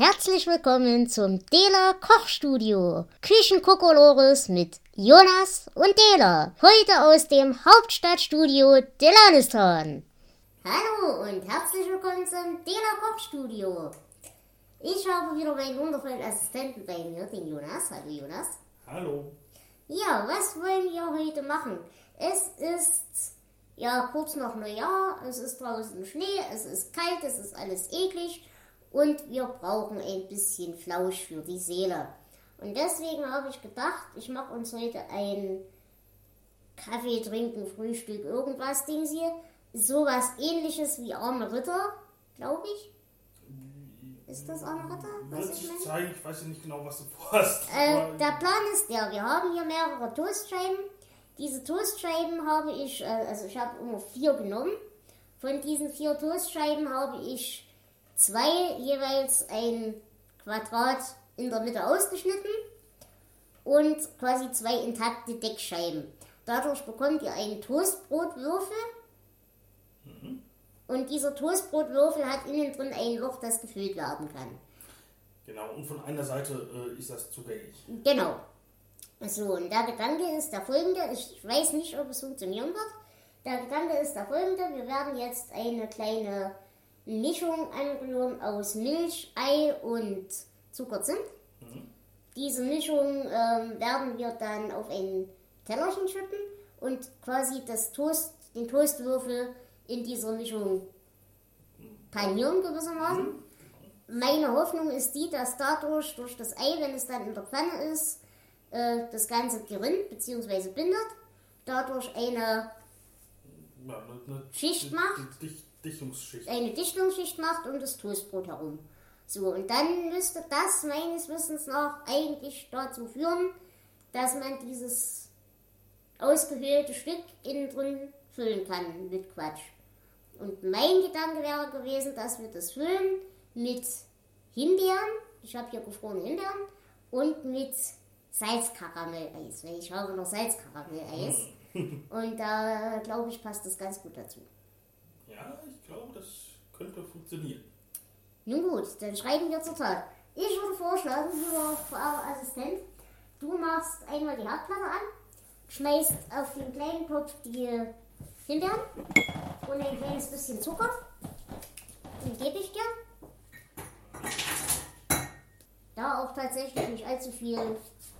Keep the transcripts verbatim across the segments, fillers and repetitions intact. Herzlich willkommen zum Dela Kochstudio. Küchenkokolores mit Jonas und Dela. Heute aus dem Hauptstadtstudio Delaunistan. Hallo und herzlich willkommen zum Dela Kochstudio. Ich habe wieder meinen wundervollen Assistenten bei mir, den Jonas. Hallo Jonas. Hallo. Ja, was wollen wir heute machen? Es ist ja kurz nach Neujahr, es ist draußen Schnee, es ist kalt, es ist alles eklig. Und wir brauchen ein bisschen Flausch für die Seele. Und deswegen habe ich gedacht, ich mache uns heute ein Kaffee, Trinken, Frühstück, irgendwas, Ding hier. Sowas ähnliches wie Arme Ritter, glaube ich. Ist das Arme Ritter? Was ich meine? Zeigen, ich weiß ja nicht genau, was du vorhast. Äh, der Plan ist der, wir haben hier mehrere Toastscheiben. Diese Toastscheiben habe ich, also ich habe immer vier genommen. Von diesen vier Toastscheiben habe ich zwei jeweils ein Quadrat in der Mitte ausgeschnitten und quasi zwei intakte Deckscheiben. Dadurch bekommt ihr einen Toastbrotwürfel. Mhm. Und dieser Toastbrotwürfel hat innen drin ein Loch, das gefüllt werden kann. Genau, und von einer Seite äh, ist das zugänglich. Genau. So, und der Gedanke ist der folgende, ich weiß nicht, ob es funktionieren wird. Der Gedanke ist der folgende, wir werden jetzt eine kleine Mischung angenommen aus Milch, Ei und Zuckerzimt. Mhm. Diese Mischung ähm, werden wir dann auf ein Tellerchen schütten und quasi das Toast, den Toastwürfel in dieser Mischung panieren gewissermaßen. Mhm. Meine Hoffnung ist die, dass dadurch, durch das Ei, wenn es dann in der Pfanne ist, äh, das Ganze gerinnt bzw. bindet, dadurch eine, ja, eine Schicht macht. Dichtungsschicht. Eine Dichtungsschicht macht um das Toastbrot herum. So, und dann müsste das meines Wissens nach eigentlich dazu führen, dass man dieses ausgehöhlte Stück innen drin füllen kann mit Quatsch. Und mein Gedanke wäre gewesen, dass wir das füllen mit Himbeeren, ich habe hier gefrorene Himbeeren, und mit Salzkaramelleis, weil ich habe noch Salzkaramelleis. Und da, äh, glaube ich, passt das ganz gut dazu. Ja, ich glaube, das könnte funktionieren. Nun gut, dann schreiben wir zur Tat. Ich würde vorschlagen, lieber Assistent, du machst einmal die Herdplatte an, schmeißt auf den kleinen Topf die Himbeeren und ein kleines bisschen Zucker. Den gebe ich dir. Da auch tatsächlich nicht allzu viel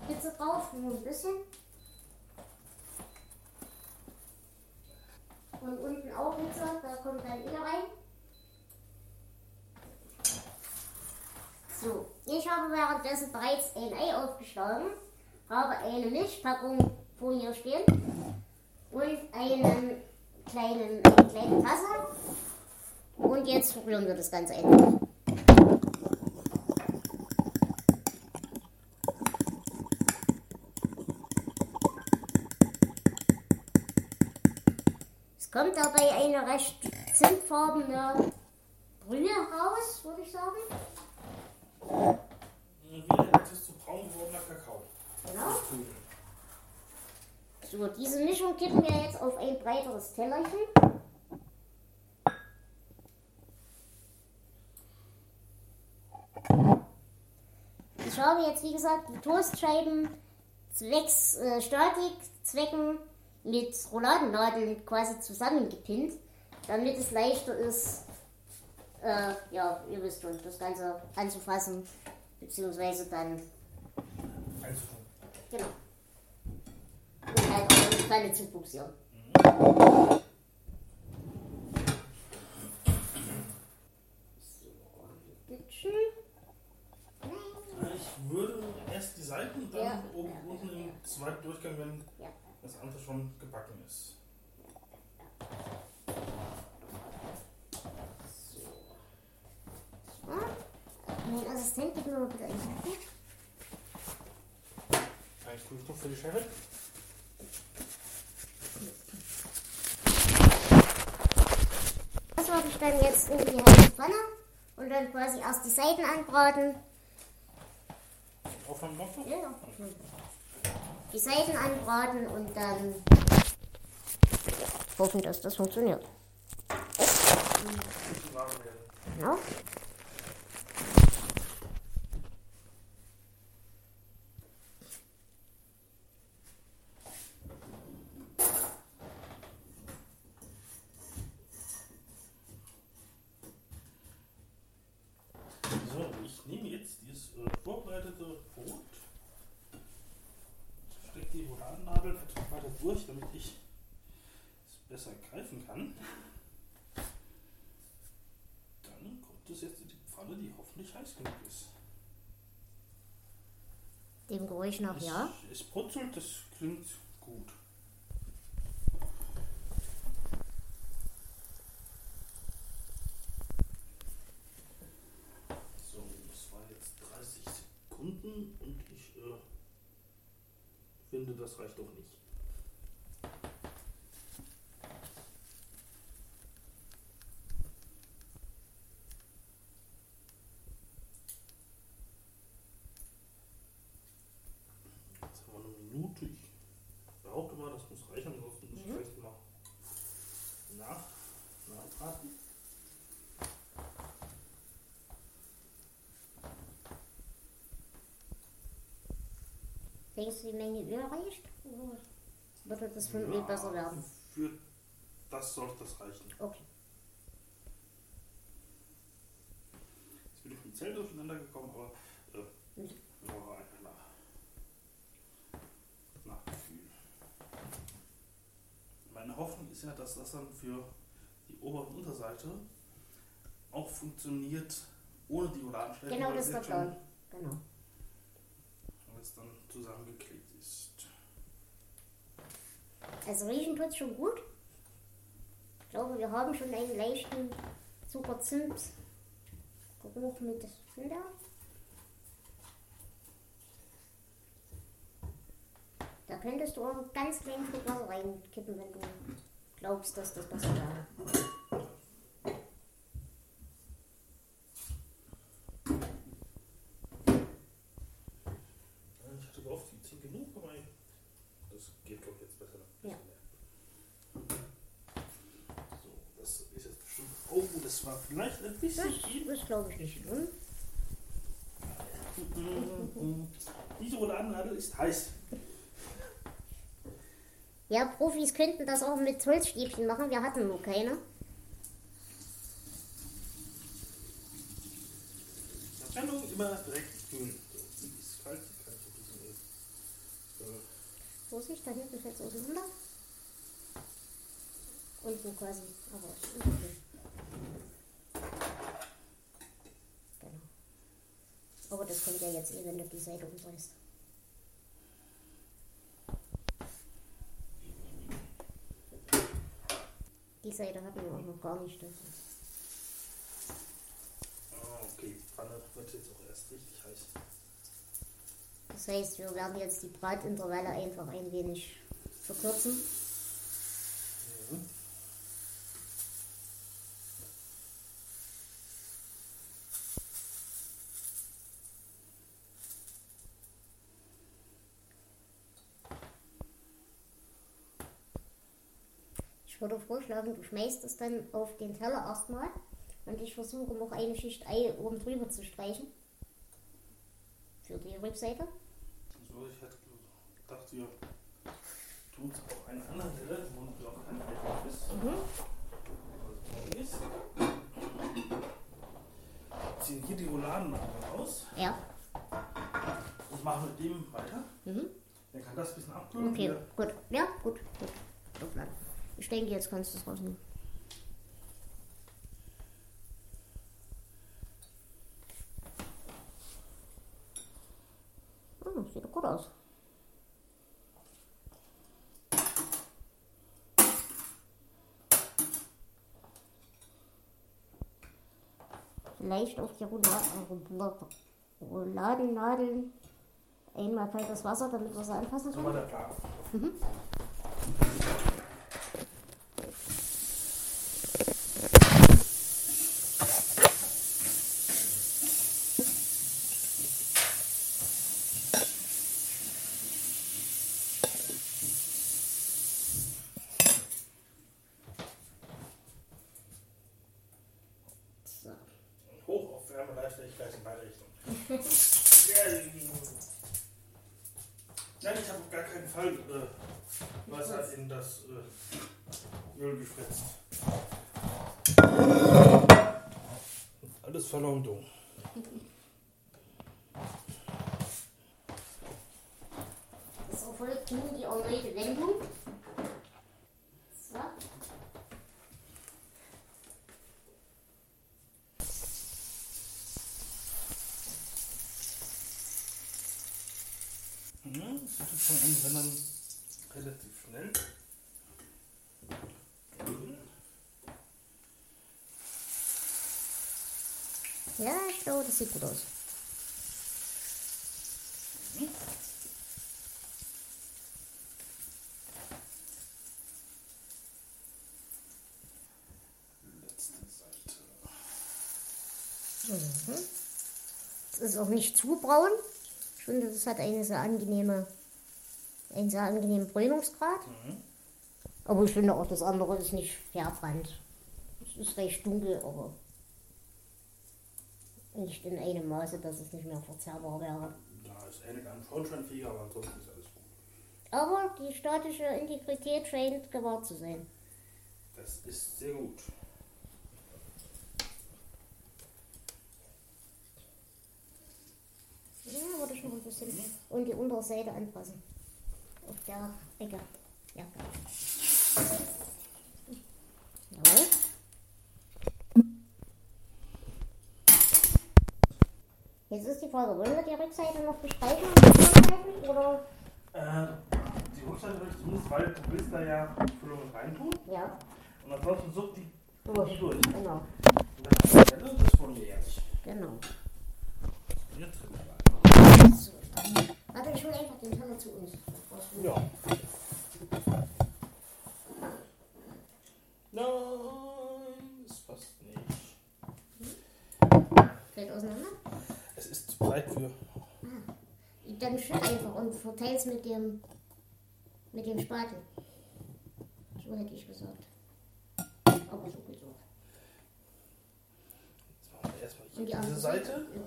Hitze drauf, nur ein bisschen. Und unten auch Hitze, da kommt dann wieder rein. So, ich habe währenddessen bereits ein Ei aufgeschlagen, habe eine Milchpackung vor mir stehen und einen kleinen, eine kleine Tasse. Und jetzt rühren wir das Ganze einfach. Kommt dabei eine recht zimtfarbene Brühe raus, würde ich sagen. Wie das ist zu braun gewordener Kakao. Genau. So, diese Mischung kippen wir jetzt auf ein breiteres Tellerchen. Ich habe jetzt, wie gesagt, die Toastscheiben zwecks äh, Statik, Zwecken mit Rouladennadeln quasi zusammengepinnt, damit es leichter ist, äh, ja, ihr wisst schon, das Ganze anzufassen, beziehungsweise dann einzufangen. Genau. Und halt auch in die Pfanne zu buxieren. Mhm. So, ich würde erst die Seiten, dann ja, oben ja, unten ja, im ja. zweiten Durchgang, wenn ja. das andere schon gebacken ist. So. So. Mein Assistent, gib mir mal bitte einen Kaffee. Ein Frühstück für die Chefin. Das mache ich dann jetzt in die heiße Pfanne und dann quasi erst die Seiten anbraten. Aufhören noch? Ja, ja. Die Seiten anbraten und dann hoffen, dass das funktioniert. Genau. jetzt dieses äh, vorbereitete Brot. Ich stecke die Roladennadel etwas weiter durch, damit ich es besser greifen kann. Dann kommt es jetzt in die Pfanne, die hoffentlich heiß genug ist. Dem Geräusch nach, es, ja? Es brutzelt, das klingt gut. So, das war jetzt dreißig Sekunden und ich äh, finde, das reicht doch nicht. Denkst du, die Menge Öl reicht? Oder wird das von Öl besser werden? Für das sollte das reichen. Okay. Jetzt bin ich mit dem Zelt durcheinander gekommen, aber äh, hm. oh, einfach nach, nach Gefühl. Meine Hoffnung ist ja, dass das dann für die Ober- und Unterseite auch funktioniert, ohne die Rouladenstellen. Genau, das ist der Plan. Genau. Das dann zusammengeklebt ist. Also riechen tut es schon gut. Ich glaube, wir haben schon einen leichten Zucker-Zimt-Geruch mit Zunder. Da könntest du auch einen ganz kleinen Stück Wasser reinkippen, wenn du glaubst, dass das besser wäre. Das war vielleicht ein bisschen viel. Das glaube ich nicht. Hm? Diese Rouladenadel ist heiß. Ja, Profis könnten das auch mit Holzstäbchen machen. Wir hatten nur keine. Verbrennung immer direkt kühlen. Die ist kalt, die kann ich ein bisschen essen. Vorsicht, da hinten fällt es auseinander. Unten quasi. Aber okay. Aber das kommt ja jetzt eh, wenn du die Seite umdrehst. Die Seite hatten wir auch noch gar nicht. Das ah, okay, die Pfanne wird jetzt auch erst richtig heiß. Das heißt, wir werden jetzt die Bratintervalle einfach ein wenig verkürzen. Ja. Ich würde vorschlagen, du schmeißt es dann auf den Teller erstmal und ich versuche noch eine Schicht Ei oben drüber zu streichen. Für die Rückseite. So, ich hätte gedacht, wir tun es auf einer anderen Stelle, wo du auch anreichend bist. Mhm. Wir ziehen hier die Rouladen raus. Ja. Und machen mit dem weiter. Mhm. Dann kann das ein bisschen abkühlen. Okay, gut. Ja, gut, gut. Aufladen. Ich denke, jetzt kannst du es rausnehmen. Hm, sieht doch gut aus. Vielleicht auf die Rouladennadeln einmal kaltes Wasser, damit wir sie anfassen können. Mhm. Nein, ich habe auf gar keinen Fall äh, Wasser in das äh, Öl gespritzt. Alles verloren, du. folgt nun die erneute Wendung. So. Mhm, das tut von uns, wenn man relativ schnell. Ja, ich glaube, das sieht gut aus. Es ist auch nicht zu braun. Ich finde, es hat eine sehr angenehme, einen sehr angenehmen Bräunungsgrad. Mhm. Aber ich finde auch, das andere ist nicht verbrannt. Es ist recht dunkel, aber nicht in einem Maße, dass es nicht mehr verzehrbar wäre. Da ist eine ganz fortschrittlich, aber ansonsten ist alles gut. Aber die statische Integrität scheint gewahrt zu sein. Das ist sehr gut. Ja, würde ich noch ein bisschen. Und die Unterseite anpassen. Auf der Ecke. Ja, genau. Jetzt ist die Frage, wollen wir die Rückseite noch bestreiten oder? Äh, die Rückseite würde ich zumindest, weil du willst da ja Füllungen reintun. Ja. Und ansonsten sucht die durch. durch. Genau. Und das ist der Lösung von mir jetzt. Genau. Jetzt drin dabei. So, dann. Warte, ich hole einfach den Teller zu uns. Ja. Nein, das passt nicht. Fällt auseinander? Es ist zu breit für. Ah, dann schütt einfach und verteil's mit dem mit dem Spaten. So hätte ich gesagt. Aber so geht auch. Jetzt machen wir erstmal hier die diese Seite. Seite. Ja.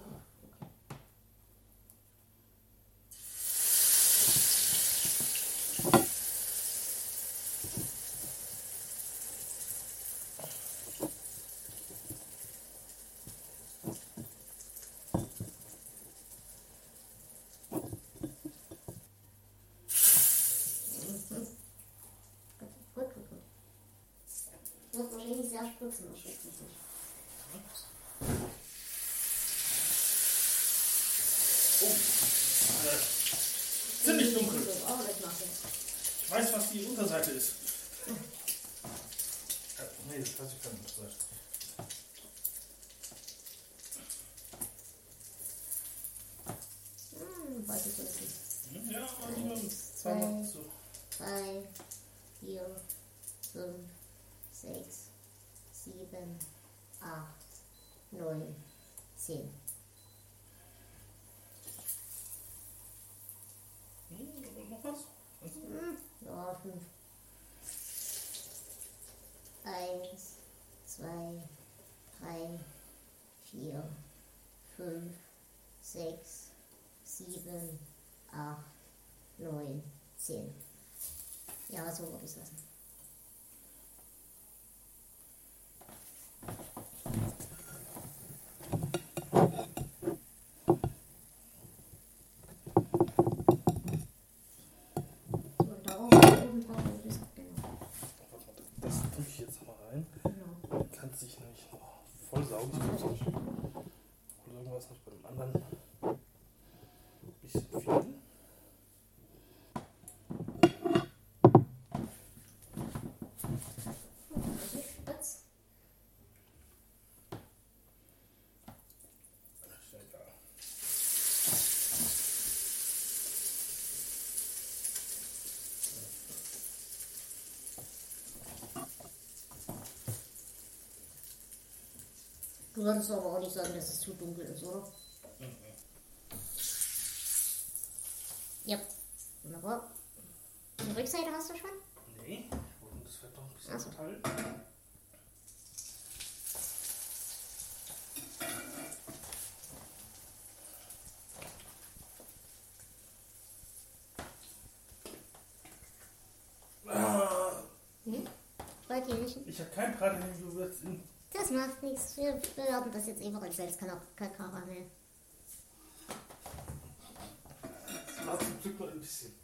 Spritzen, das schmeckt nicht. Oh, äh, ziemlich dunkel. Ich weiß, was die Unterseite ist. Äh, nee, das weiß ich gar nicht. Hm, weiß ich nicht. Ja, aber zwei, drei, vier, fünf, sechs. Sieben, acht, neun, zehn. Hm, noch was? Hm, ja, fünf. Eins, zwei, drei, vier, fünf, sechs, sieben, acht, neun, zehn. Ja, so würde ich es lassen. Du würdest aber auch nicht sagen, dass es zu dunkel ist, oder? Mhm. Ja, wunderbar. Die Rückseite hast du schon? Nee, und das wird noch ein bisschen verteilt. Ah. Hm? Freut ihr nicht? Ich habe kein Braten, du wirst in. Das macht nichts. Wir bewerten das jetzt einfach als Salzkaramell. Lass uns mal ein bisschen.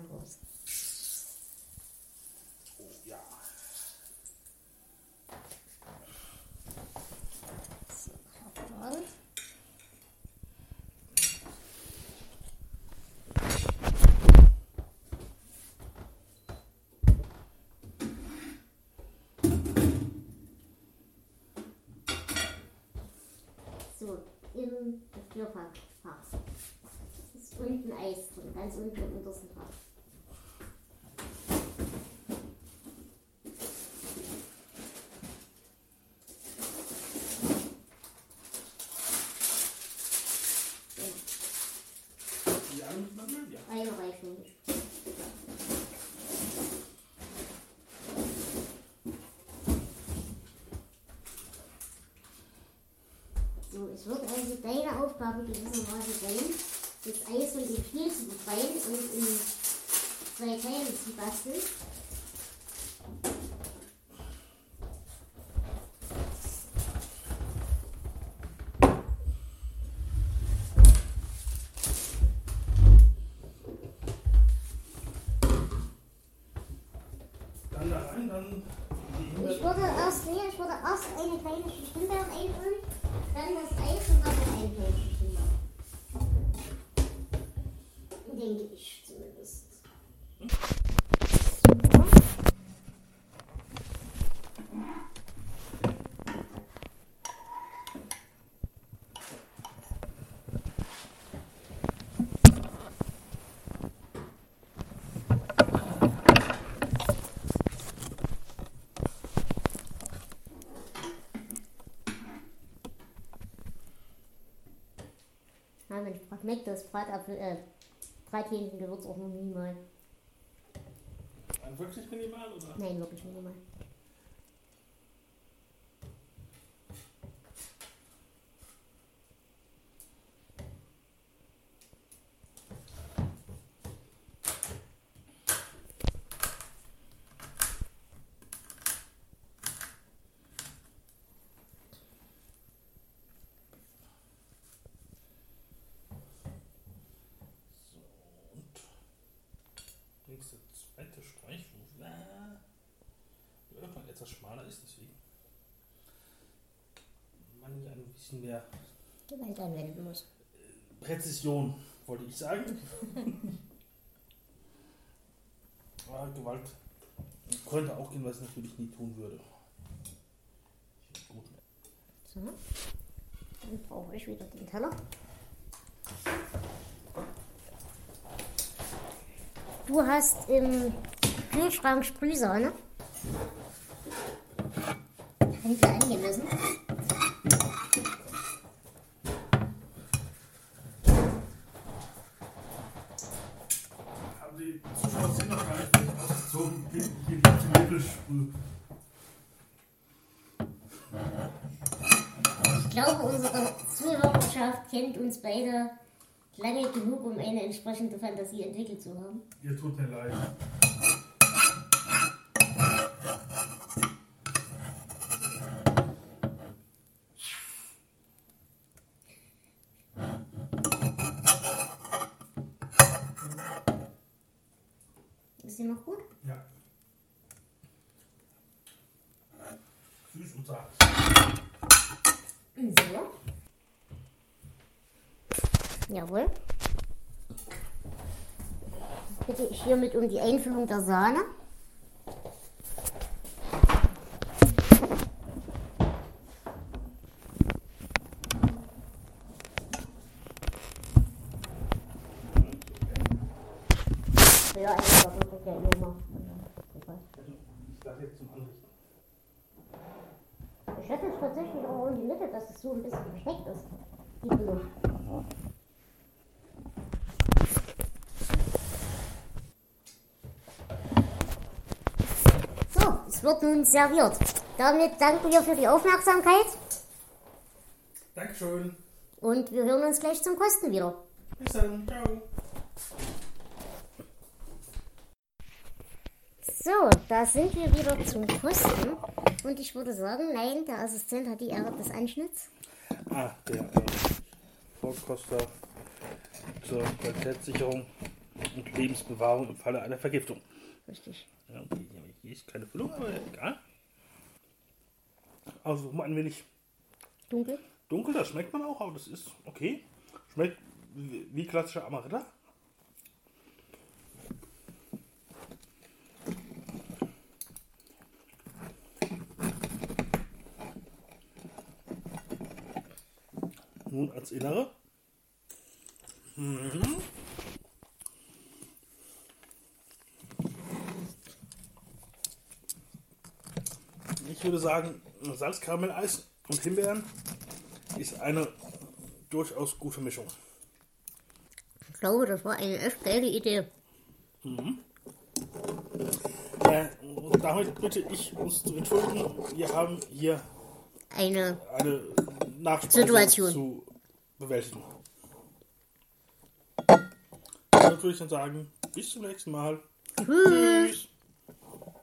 kann raus. Oh ja. So, Hauptmann. So, im Gefrierfach ist unten Eis drin, ganz unten im untersten Fach. Es wird also deine Aufgabe gewissermaßen sein, das Eis von dem Stiel zu befreien und in zwei Teile zu basteln. Dann da rein, dann. Ich würde erst, nee, ich würde erst eine kleine Stimme einholen. Dann das Eis und dann ein Einfältchen. Denke ich zumindest. Schmeckt das Bratapfel, äh, Brathähnchen-Gewürz auch nur minimal. Wirklich minimal, oder? Nein, wirklich minimal. Zweite Streichwurf, die Öffnung etwas schmaler ist, deswegen man ja ein bisschen mehr Gewalt anwenden muss. Präzision, wollte ich sagen. Aber Gewalt könnte auch gehen, was ich natürlich nie tun würde. Gut. So, dann brauche ich wieder den Teller. Du hast im Kühlschrank Sprühsahne. Kann ich da angemessen? Aber die Zuschauer sind noch gar nicht ausgezogen. Hier gibt es Nebelsprüh. Ich glaube, unsere Zuhörerschaft kennt uns beide lange genug, um eine entsprechende Fantasie entwickelt zu haben. Ihr tut mir leid. Ist sie noch gut? Ja. Süß und zart. So. Jawohl. Bitte ich hiermit um die Einfüllung der Sahne. Ja, ich glaube, das ist ja immer. Ich darf jetzt zum Anrichten. Ich hätte es tatsächlich auch in die Mitte, dass es so ein bisschen versteckt ist. Die Blöde. Wird nun serviert. Damit danken wir für die Aufmerksamkeit. Dankeschön. Und wir hören uns gleich zum Kosten wieder. Bis dann. Ciao. So, da sind wir wieder zum Kosten. Und ich würde sagen, nein, der Assistent hat die Ehre des Anschnitts. Ah, der äh, Vorkoster zur Qualitätssicherung und Lebensbewahrung im Falle einer Vergiftung. Richtig. Ja, okay, hier ist keine Füllung, aber egal. Also um ein wenig dunkel. Dunkel, das schmeckt man auch, aber das ist okay. Schmeckt wie klassischer Amaretto. Nun als Innere. Mhm. Ich würde sagen, Salz-Karamell-Eis und Himbeeren ist eine durchaus gute Mischung. Ich glaube, das war eine echt geile Idee. Mhm. Äh, damit bitte ich uns zu entschuldigen. Wir haben hier eine, eine Nachspeise zu bewältigen. Ich würde natürlich dann sagen, bis zum nächsten Mal. Tschüss. Tschüss.